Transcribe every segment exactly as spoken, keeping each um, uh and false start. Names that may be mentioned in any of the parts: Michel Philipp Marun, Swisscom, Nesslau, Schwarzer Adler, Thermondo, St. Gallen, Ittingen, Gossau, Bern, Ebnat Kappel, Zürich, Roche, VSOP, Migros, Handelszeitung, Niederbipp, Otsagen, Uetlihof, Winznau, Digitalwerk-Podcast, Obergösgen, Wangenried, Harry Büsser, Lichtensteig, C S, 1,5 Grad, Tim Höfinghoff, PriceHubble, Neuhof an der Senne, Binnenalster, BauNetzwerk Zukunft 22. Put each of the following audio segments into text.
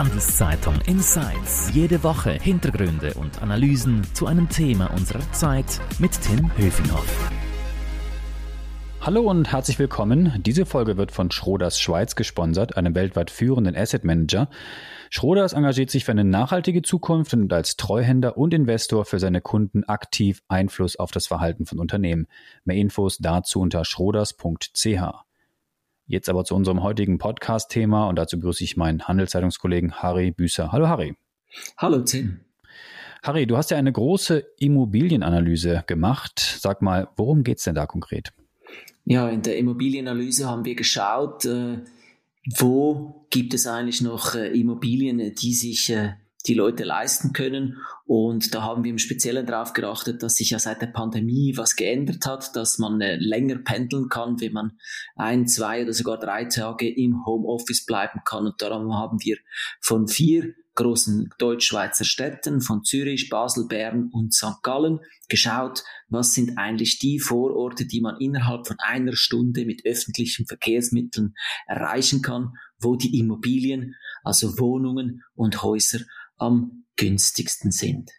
Handelszeitung Insights. Jede Woche Hintergründe und Analysen zu einem Thema unserer Zeit mit Tim Höfinghoff. Hallo und herzlich willkommen. Diese Folge wird von Schroders Schweiz gesponsert, einem weltweit führenden Asset Manager. Schroders engagiert sich für eine nachhaltige Zukunft und als Treuhänder und Investor für seine Kunden aktiv Einfluss auf das Verhalten von Unternehmen. Mehr Infos dazu unter schroders punkt c h. Jetzt aber zu unserem heutigen Podcast-Thema und dazu begrüße ich meinen Handelszeitungskollegen Harry Büsser. Hallo Harry. Hallo Tim. Harry, du hast ja eine große Immobilienanalyse gemacht. Sag mal, worum geht's denn da konkret? Ja, in der Immobilienanalyse haben wir geschaut, wo gibt es eigentlich noch Immobilien, die sich die Leute leisten können. Und da haben wir im Speziellen darauf geachtet, dass sich ja seit der Pandemie was geändert hat, dass man länger pendeln kann, wenn man ein, zwei oder sogar drei Tage im Homeoffice bleiben kann. Und darum haben wir von vier großen Deutschschweizer Städten, von Zürich, Basel, Bern und Sankt Gallen, geschaut, was sind eigentlich die Vororte, die man innerhalb von einer Stunde mit öffentlichen Verkehrsmitteln erreichen kann, wo die Immobilien, also Wohnungen und Häuser, am günstigsten sind.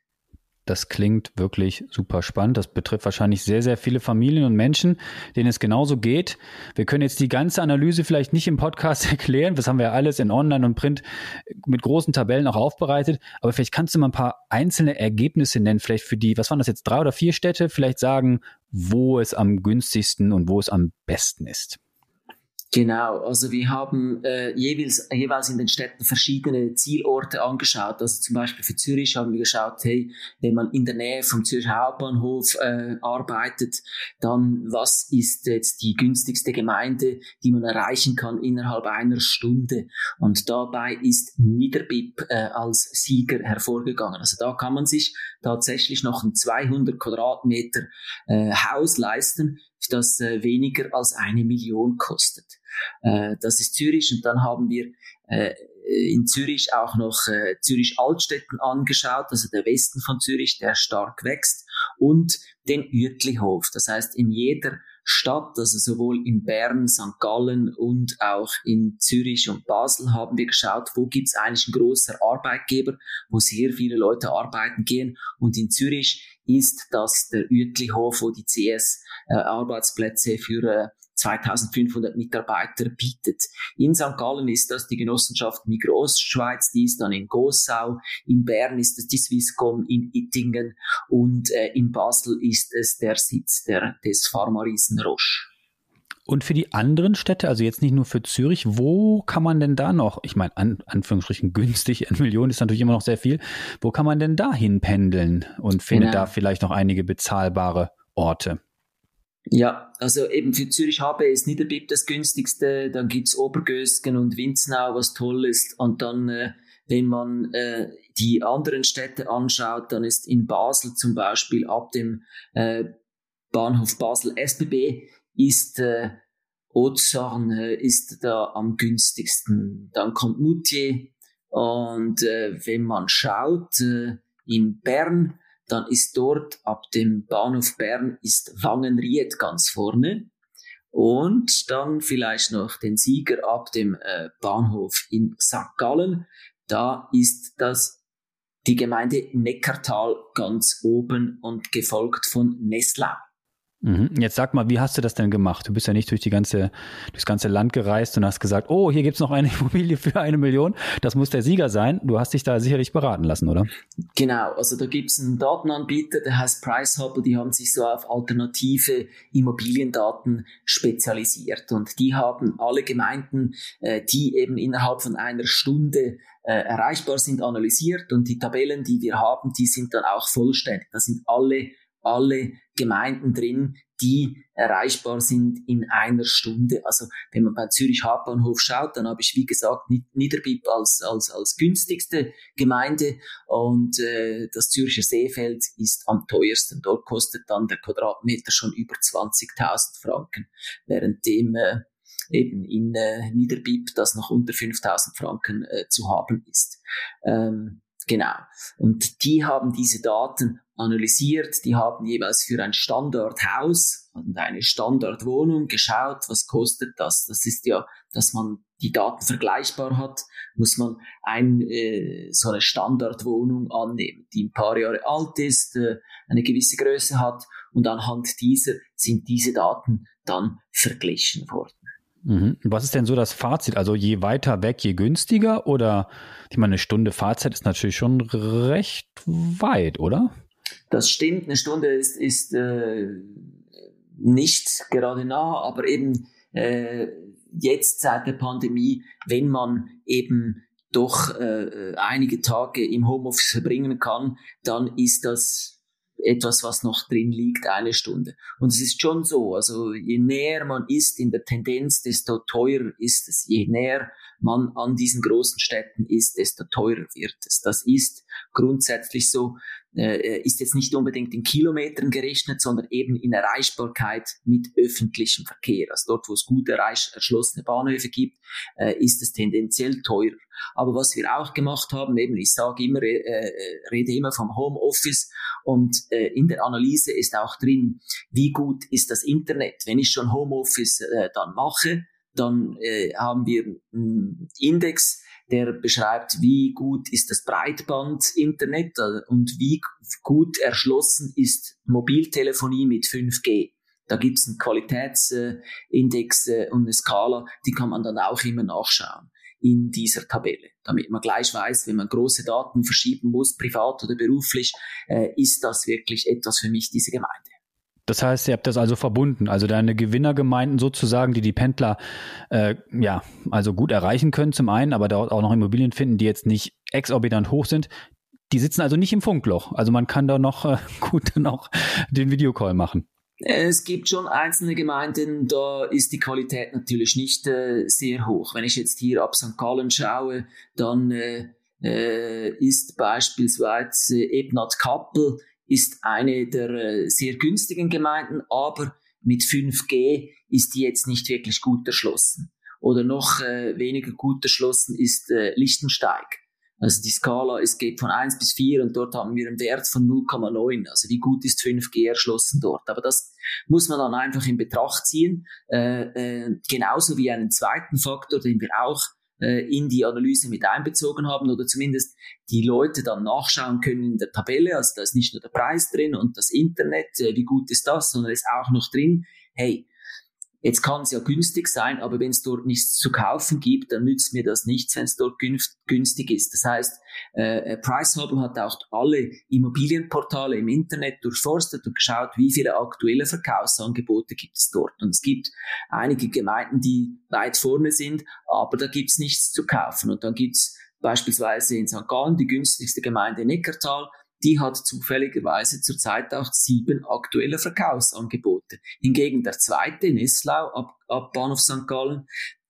Das klingt wirklich super spannend. Das betrifft wahrscheinlich sehr, sehr viele Familien und Menschen, denen es genauso geht. Wir können jetzt die ganze Analyse vielleicht nicht im Podcast erklären. Das haben wir ja alles in Online und Print mit großen Tabellen auch aufbereitet. Aber vielleicht kannst du mal ein paar einzelne Ergebnisse nennen. Vielleicht für die, was waren das jetzt, drei oder vier Städte? Vielleicht sagen, wo es am günstigsten und wo es am besten ist. Genau, also wir haben äh, jeweils, jeweils in den Städten verschiedene Zielorte angeschaut. Also zum Beispiel für Zürich haben wir geschaut, hey, wenn man in der Nähe vom Zürcher Hauptbahnhof äh, arbeitet, dann was ist jetzt die günstigste Gemeinde, die man erreichen kann innerhalb einer Stunde? Und dabei ist Niederbipp äh, als Sieger hervorgegangen. Also da kann man sich tatsächlich noch ein zweihundert Quadratmeter äh, Haus leisten, das äh, weniger als eine Million kostet. Äh, das ist Zürich. Und dann haben wir äh, in Zürich auch noch äh, Zürich-Altstädten angeschaut, also der Westen von Zürich, der stark wächst, und den Uetlihof. Das heißt, in jeder Stadt, also sowohl in Bern, Sankt Gallen und auch in Zürich und Basel, haben wir geschaut, wo gibt es eigentlich ein großer Arbeitgeber, wo sehr viele Leute arbeiten gehen. Und in Zürich ist das der Uetlihof, wo die C S äh, Arbeitsplätze für äh, zweitausendfünfhundert Mitarbeiter bietet. In Sankt Gallen ist das die Genossenschaft Migros-Schweiz, die ist dann in Gossau, in Bern ist es die Swisscom in Ittingen und äh, in Basel ist es der Sitz der, des Pharma-Riesen Roche. Und für die anderen Städte, also jetzt nicht nur für Zürich, wo kann man denn da noch, ich meine, an Anführungsstrichen günstig, eine Million ist natürlich immer noch sehr viel, wo kann man denn da hinpendeln und findet genau. Da vielleicht noch einige bezahlbare Orte? Ja, also eben für Zürich habe ist Niederbipp das günstigste, dann gibt's Obergösgen und Winznau, was toll ist, und dann äh, wenn man äh, die anderen Städte anschaut, dann ist in Basel zum Beispiel ab dem äh, Bahnhof Basel S B B ist äh, Otsagen äh, ist da am günstigsten, dann kommt Moutier, und äh, wenn man schaut äh, in Bern, dann ist dort ab dem Bahnhof Bern ist Wangenried ganz vorne, und dann vielleicht noch den Sieger ab dem äh, Bahnhof in Sankt Gallen, da ist das die Gemeinde Neckertal ganz oben und gefolgt von Nesslau. Jetzt sag mal, wie hast du das denn gemacht? Du bist ja nicht durch die ganze, durchs ganze Land gereist und hast gesagt, oh, hier gibt's noch eine Immobilie für eine Million. Das muss der Sieger sein. Du hast dich da sicherlich beraten lassen, oder? Genau. Also da gibt's einen Datenanbieter, der heißt PriceHubble. Die haben sich so auf alternative Immobiliendaten spezialisiert. Und die haben alle Gemeinden, die eben innerhalb von einer Stunde erreichbar sind, analysiert. Und die Tabellen, die wir haben, die sind dann auch vollständig. Da sind alle alle Gemeinden drin, die erreichbar sind in einer Stunde. Also wenn man bei Zürich Hauptbahnhof schaut, dann habe ich, wie gesagt, Niederbipp als, als, als günstigste Gemeinde, und äh, das Zürcher Seefeld ist am teuersten. Dort kostet dann der Quadratmeter schon über zwanzigtausend Franken, während dem äh, eben in äh, Niederbipp das noch unter fünftausend Franken äh, zu haben ist. Ähm, Genau. Und die haben diese Daten analysiert, die haben jeweils für ein Standardhaus und eine Standardwohnung geschaut, was kostet das? Das ist ja, dass man die Daten vergleichbar hat, muss man ein, äh, so eine Standardwohnung annehmen, die ein paar Jahre alt ist, äh, eine gewisse Größe hat, und anhand dieser sind diese Daten dann verglichen worden. Mhm. Was ist denn so das Fazit? Also je weiter weg, je günstiger? Oder, ich meine, eine Stunde Fahrzeit ist natürlich schon recht weit, oder? Das stimmt, eine Stunde ist, ist äh, nicht gerade nah, aber eben äh, jetzt seit der Pandemie, wenn man eben doch äh, einige Tage im Homeoffice verbringen kann, dann ist das etwas, was noch drin liegt, eine Stunde. Und es ist schon so, also je näher man ist in der Tendenz, desto teurer ist es. Je näher man an diesen großen Städten ist, desto teurer wird es. Das ist grundsätzlich so, äh, ist jetzt nicht unbedingt in Kilometern gerechnet, sondern eben in Erreichbarkeit mit öffentlichem Verkehr. Also dort, wo es gut erreich- erschlossene Bahnhöfe gibt, äh, ist es tendenziell teurer. Aber was wir auch gemacht haben, eben, ich sage immer, äh, rede immer vom Homeoffice, und äh, in der Analyse ist auch drin, wie gut ist das Internet. Wenn ich schon Homeoffice äh, dann mache, dann äh, haben wir einen Index, der beschreibt, wie gut ist das Breitband-Internet und wie gut erschlossen ist Mobiltelefonie mit fünf G. Da gibt es einen Qualitätsindex äh, äh, und eine Skala, die kann man dann auch immer nachschauen in dieser Tabelle, damit man gleich weiß, wenn man große Daten verschieben muss, privat oder beruflich, äh, ist das wirklich etwas für mich, diese Gemeinde. Das heißt, ihr habt das also verbunden, also deine Gewinnergemeinden sozusagen, die die Pendler äh, ja also gut erreichen können zum einen, aber dort auch noch Immobilien finden, die jetzt nicht exorbitant hoch sind. Die sitzen also nicht im Funkloch, also man kann da noch äh, gut dann auch den Videocall machen. Es gibt schon einzelne Gemeinden, da ist die Qualität natürlich nicht äh, sehr hoch. Wenn ich jetzt hier ab Sankt Gallen schaue, dann äh, äh, ist beispielsweise Ebnat Kappel ist eine der äh, sehr günstigen Gemeinden, aber mit fünf G ist die jetzt nicht wirklich gut erschlossen. Oder noch äh, weniger gut erschlossen ist äh, Lichtensteig. Also die Skala, es geht von eins bis vier und dort haben wir einen Wert von null Komma neun. Also wie gut ist fünf G erschlossen dort? Aber das muss man dann einfach in Betracht ziehen. Äh, äh, genauso wie einen zweiten Faktor, den wir auch äh, in die Analyse mit einbezogen haben oder zumindest die Leute dann nachschauen können in der Tabelle. Also da ist nicht nur der Preis drin und das Internet, äh, wie gut ist das, sondern ist auch noch drin, hey, jetzt kann es ja günstig sein, aber wenn es dort nichts zu kaufen gibt, dann nützt mir das nichts, wenn es dort günstig ist. Das heißt, äh, PriceHubble hat auch alle Immobilienportale im Internet durchforstet und geschaut, wie viele aktuelle Verkaufsangebote gibt es dort. Und es gibt einige Gemeinden, die weit vorne sind, aber da gibt es nichts zu kaufen. Und dann gibt es beispielsweise in Sankt Gallen die günstigste Gemeinde Neckertal, die hat zufälligerweise zurzeit auch sieben aktuelle Verkaufsangebote. Hingegen der zweite, Nesslau, ab, ab Bahnhof Sankt Gallen,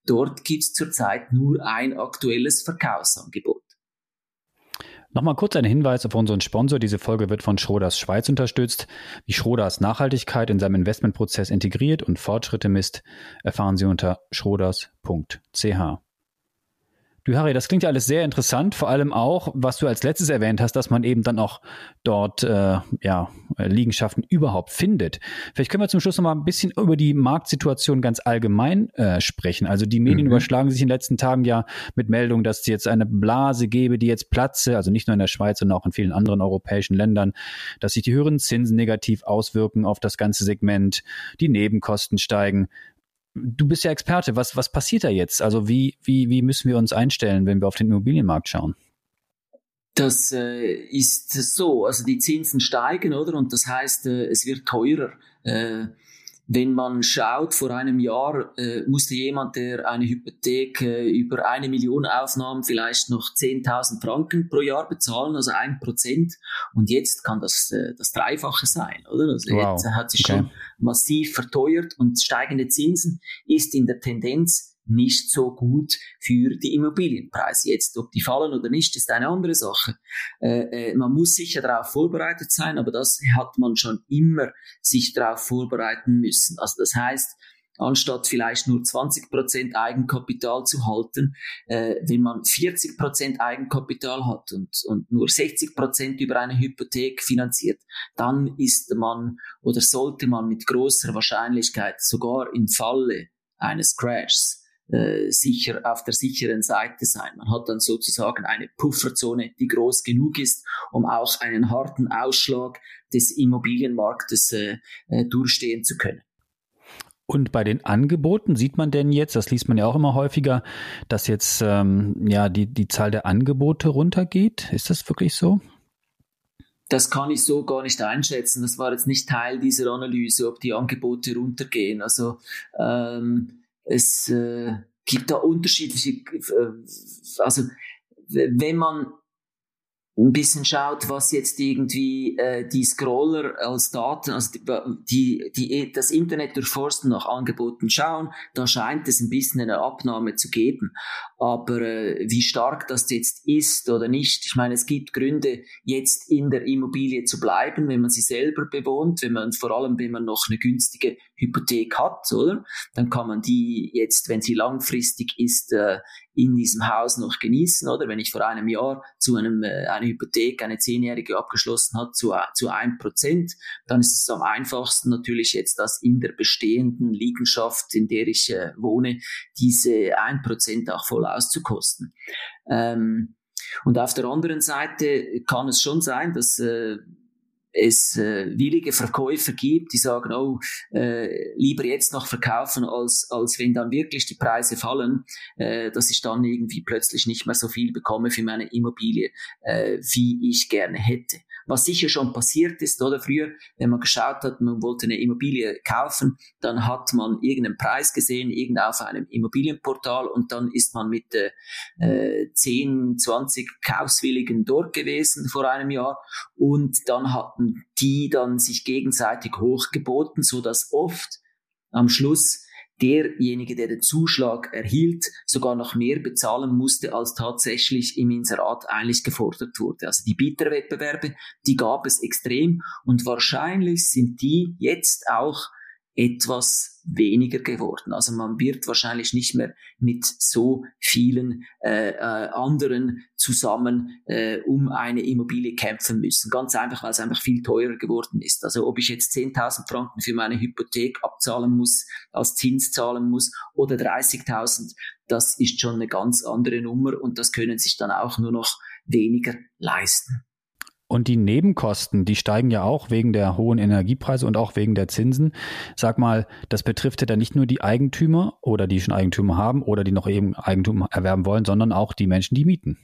dort gibt es zurzeit nur ein aktuelles Verkaufsangebot. Nochmal kurz ein Hinweis auf unseren Sponsor. Diese Folge wird von Schroders Schweiz unterstützt. Wie Schroders Nachhaltigkeit in seinem Investmentprozess integriert und Fortschritte misst, erfahren Sie unter schroders punkt c h. Du, Harry, das klingt ja alles sehr interessant, vor allem auch, was du als letztes erwähnt hast, dass man eben dann auch dort äh, ja, Liegenschaften überhaupt findet. Vielleicht können wir zum Schluss noch mal ein bisschen über die Marktsituation ganz allgemein äh, sprechen. Also die Medien mhm. überschlagen sich in den letzten Tagen ja mit Meldungen, dass es jetzt eine Blase gäbe, die jetzt platze, also nicht nur in der Schweiz, sondern auch in vielen anderen europäischen Ländern, dass sich die höheren Zinsen negativ auswirken auf das ganze Segment, die Nebenkosten steigen. Du bist ja Experte. Was, was passiert da jetzt? Also wie, wie, wie müssen wir uns einstellen, wenn wir auf den Immobilienmarkt schauen? Das äh, ist so. Also die Zinsen steigen, oder? Und das heißt, äh, es wird teurer. Äh, wenn man schaut, vor einem Jahr äh, musste jemand, der eine Hypothek äh, über eine Million aufnahm, vielleicht noch zehntausend Franken pro Jahr bezahlen, also ein Prozent. Und jetzt kann das äh, das Dreifache sein, oder? Also wow. Jetzt hat sich okay. schon massiv verteuert, und steigende Zinsen ist in der Tendenz nicht so gut für die Immobilienpreise. Jetzt, ob die fallen oder nicht, ist eine andere Sache. Äh, äh, man muss sicher darauf vorbereitet sein, aber das hat man schon immer sich darauf vorbereiten müssen. Also das heißt, anstatt vielleicht nur zwanzig Prozent Eigenkapital zu halten, äh, wenn man vierzig Prozent Eigenkapital hat und, und nur sechzig Prozent über eine Hypothek finanziert, dann ist man oder sollte man mit großer Wahrscheinlichkeit sogar im Falle eines Crashs äh, sicher auf der sicheren Seite sein. Man hat dann sozusagen eine Pufferzone, die groß genug ist, um auch einen harten Ausschlag des Immobilienmarktes äh, äh, durchstehen zu können. Und bei den Angeboten sieht man denn jetzt, das liest man ja auch immer häufiger, dass jetzt ähm, ja die, die Zahl der Angebote runtergeht. Ist das wirklich so? Das kann ich so gar nicht einschätzen. Das war jetzt nicht Teil dieser Analyse, ob die Angebote runtergehen. Also ähm, es äh, gibt da unterschiedliche... Äh, also wenn man ein bisschen schaut, was jetzt irgendwie äh, die Scroller als Daten, also die, die das Internet durchforsten, nach Angeboten schauen, da scheint es ein bisschen eine Abnahme zu geben. Aber äh, wie stark das jetzt ist oder nicht, ich meine, es gibt Gründe, jetzt in der Immobilie zu bleiben, wenn man sie selber bewohnt, wenn man vor allem, wenn man noch eine günstige Hypothek hat, oder? Dann kann man die jetzt, wenn sie langfristig ist, äh, in diesem Haus noch genießen, oder? Wenn ich vor einem Jahr zu einem äh, eine Hypothek, eine zehnjährige abgeschlossen hat zu zu ein Prozent, dann ist es am einfachsten natürlich jetzt, dass in der bestehenden Liegenschaft, in der ich äh, wohne, diese ein Prozent auch voll auszukosten. Ähm, und auf der anderen Seite kann es schon sein, dass äh, es äh, willige Verkäufer gibt, die sagen, oh, äh, lieber jetzt noch verkaufen, als als wenn dann wirklich die Preise fallen, äh, dass ich dann irgendwie plötzlich nicht mehr so viel bekomme für meine Immobilie, äh, wie ich gerne hätte. Was sicher schon passiert ist, oder früher, wenn man geschaut hat, man wollte eine Immobilie kaufen, dann hat man irgendeinen Preis gesehen, irgend auf einem Immobilienportal, und dann ist man mit äh, zehn, zwanzig Kaufwilligen dort gewesen vor einem Jahr, und dann hatten die dann sich gegenseitig hochgeboten, so dass oft am Schluss derjenige, der den Zuschlag erhielt, sogar noch mehr bezahlen musste, als tatsächlich im Inserat eigentlich gefordert wurde. Also die Bieterwettbewerbe, die gab es extrem, und wahrscheinlich sind die jetzt auch etwas weniger geworden. Also man wird wahrscheinlich nicht mehr mit so vielen äh, äh, anderen zusammen äh, um eine Immobilie kämpfen müssen. Ganz einfach, weil es einfach viel teurer geworden ist. Also ob ich jetzt zehntausend Franken für meine Hypothek abzahlen muss, als Zins zahlen muss, oder dreißigtausend, das ist schon eine ganz andere Nummer, und das können sich dann auch nur noch weniger leisten. Und die Nebenkosten, die steigen ja auch wegen der hohen Energiepreise und auch wegen der Zinsen. Sag mal, das betrifft ja dann nicht nur die Eigentümer oder die schon Eigentümer haben oder die noch eben Eigentum erwerben wollen, sondern auch die Menschen, die mieten.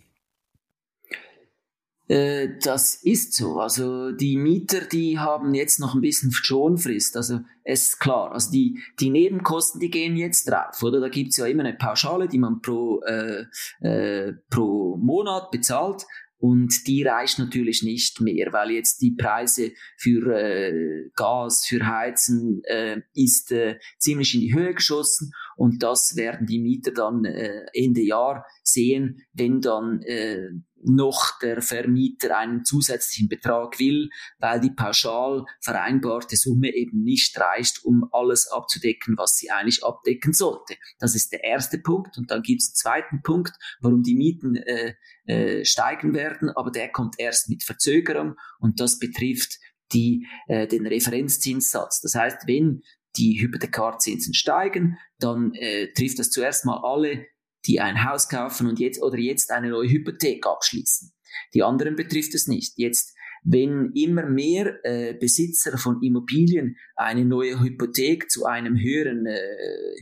Das ist so. Also die Mieter, die haben jetzt noch ein bisschen Schonfrist. Also es ist klar. Also die die Nebenkosten, die gehen jetzt drauf, oder? Da gibt's ja immer eine Pauschale, die man pro äh, äh, pro Monat bezahlt. Und die reicht natürlich nicht mehr, weil jetzt die Preise für äh, Gas, für Heizen äh, ist äh, ziemlich in die Höhe geschossen, und das werden die Mieter dann äh, Ende Jahr sehen, wenn dann äh, noch der Vermieter einen zusätzlichen Betrag will, weil die pauschal vereinbarte Summe eben nicht reicht, um alles abzudecken, was sie eigentlich abdecken sollte. Das ist der erste Punkt, und dann gibt es einen zweiten Punkt, warum die Mieten äh, äh, steigen werden, aber der kommt erst mit Verzögerung, und das betrifft die, äh, den Referenzzinssatz. Das heißt, wenn die Hypothekarzinsen steigen, dann äh, trifft das zuerst mal alle, die ein Haus kaufen und jetzt oder jetzt eine neue Hypothek abschließen. Die anderen betrifft es nicht. Jetzt, wenn immer mehr äh, Besitzer von Immobilien eine neue Hypothek zu einem höheren äh,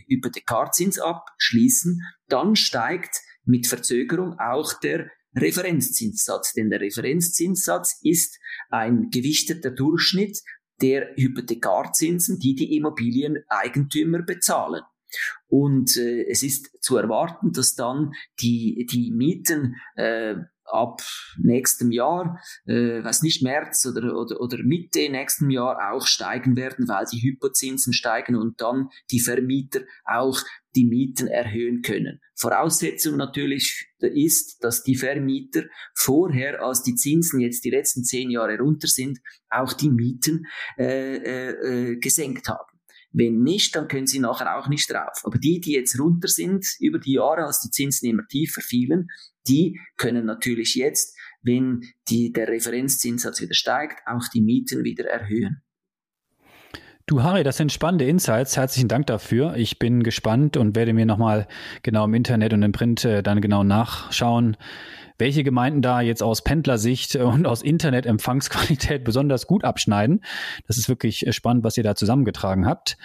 Hypothekarzins abschließen, dann steigt mit Verzögerung auch der Referenzzinssatz. Denn der Referenzzinssatz ist ein gewichteter Durchschnitt der Hypothekarzinsen, die die Immobilieneigentümer bezahlen. Und äh, es ist zu erwarten, dass dann die, die Mieten äh, ab nächstem Jahr, äh, weiß nicht, März oder, oder, oder Mitte nächsten Jahr auch steigen werden, weil die Hypozinsen steigen und dann die Vermieter auch die Mieten erhöhen können. Voraussetzung natürlich ist, dass die Vermieter vorher, als die Zinsen jetzt die letzten zehn Jahre runter sind, auch die Mieten äh, äh, gesenkt haben. Wenn nicht, dann können sie nachher auch nicht drauf. Aber die, die jetzt runter sind über die Jahre, als die Zinsen immer tiefer fielen, die können natürlich jetzt, wenn die, der Referenzzinssatz wieder steigt, auch die Mieten wieder erhöhen. Du Harry, das sind spannende Insights. Herzlichen Dank dafür. Ich bin gespannt und werde mir nochmal genau im Internet und im Print äh, dann genau nachschauen, welche Gemeinden da jetzt aus Pendlersicht und aus Internetempfangsqualität besonders gut abschneiden. Das ist wirklich spannend, was ihr da zusammengetragen habt.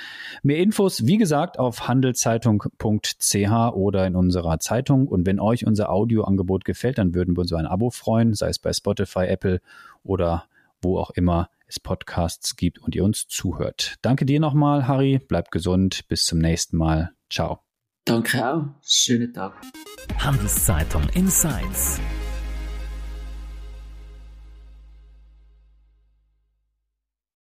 Mehr Infos, wie gesagt, auf handelszeitung punkt c h oder in unserer Zeitung. Und wenn euch unser Audioangebot gefällt, dann würden wir uns über ein Abo freuen, sei es bei Spotify, Apple oder wo auch immer es Podcasts gibt und ihr uns zuhört. Danke dir nochmal, Harry. Bleibt gesund. Bis zum nächsten Mal. Ciao. Danke auch. Schönen Tag. Handelszeitung Insights.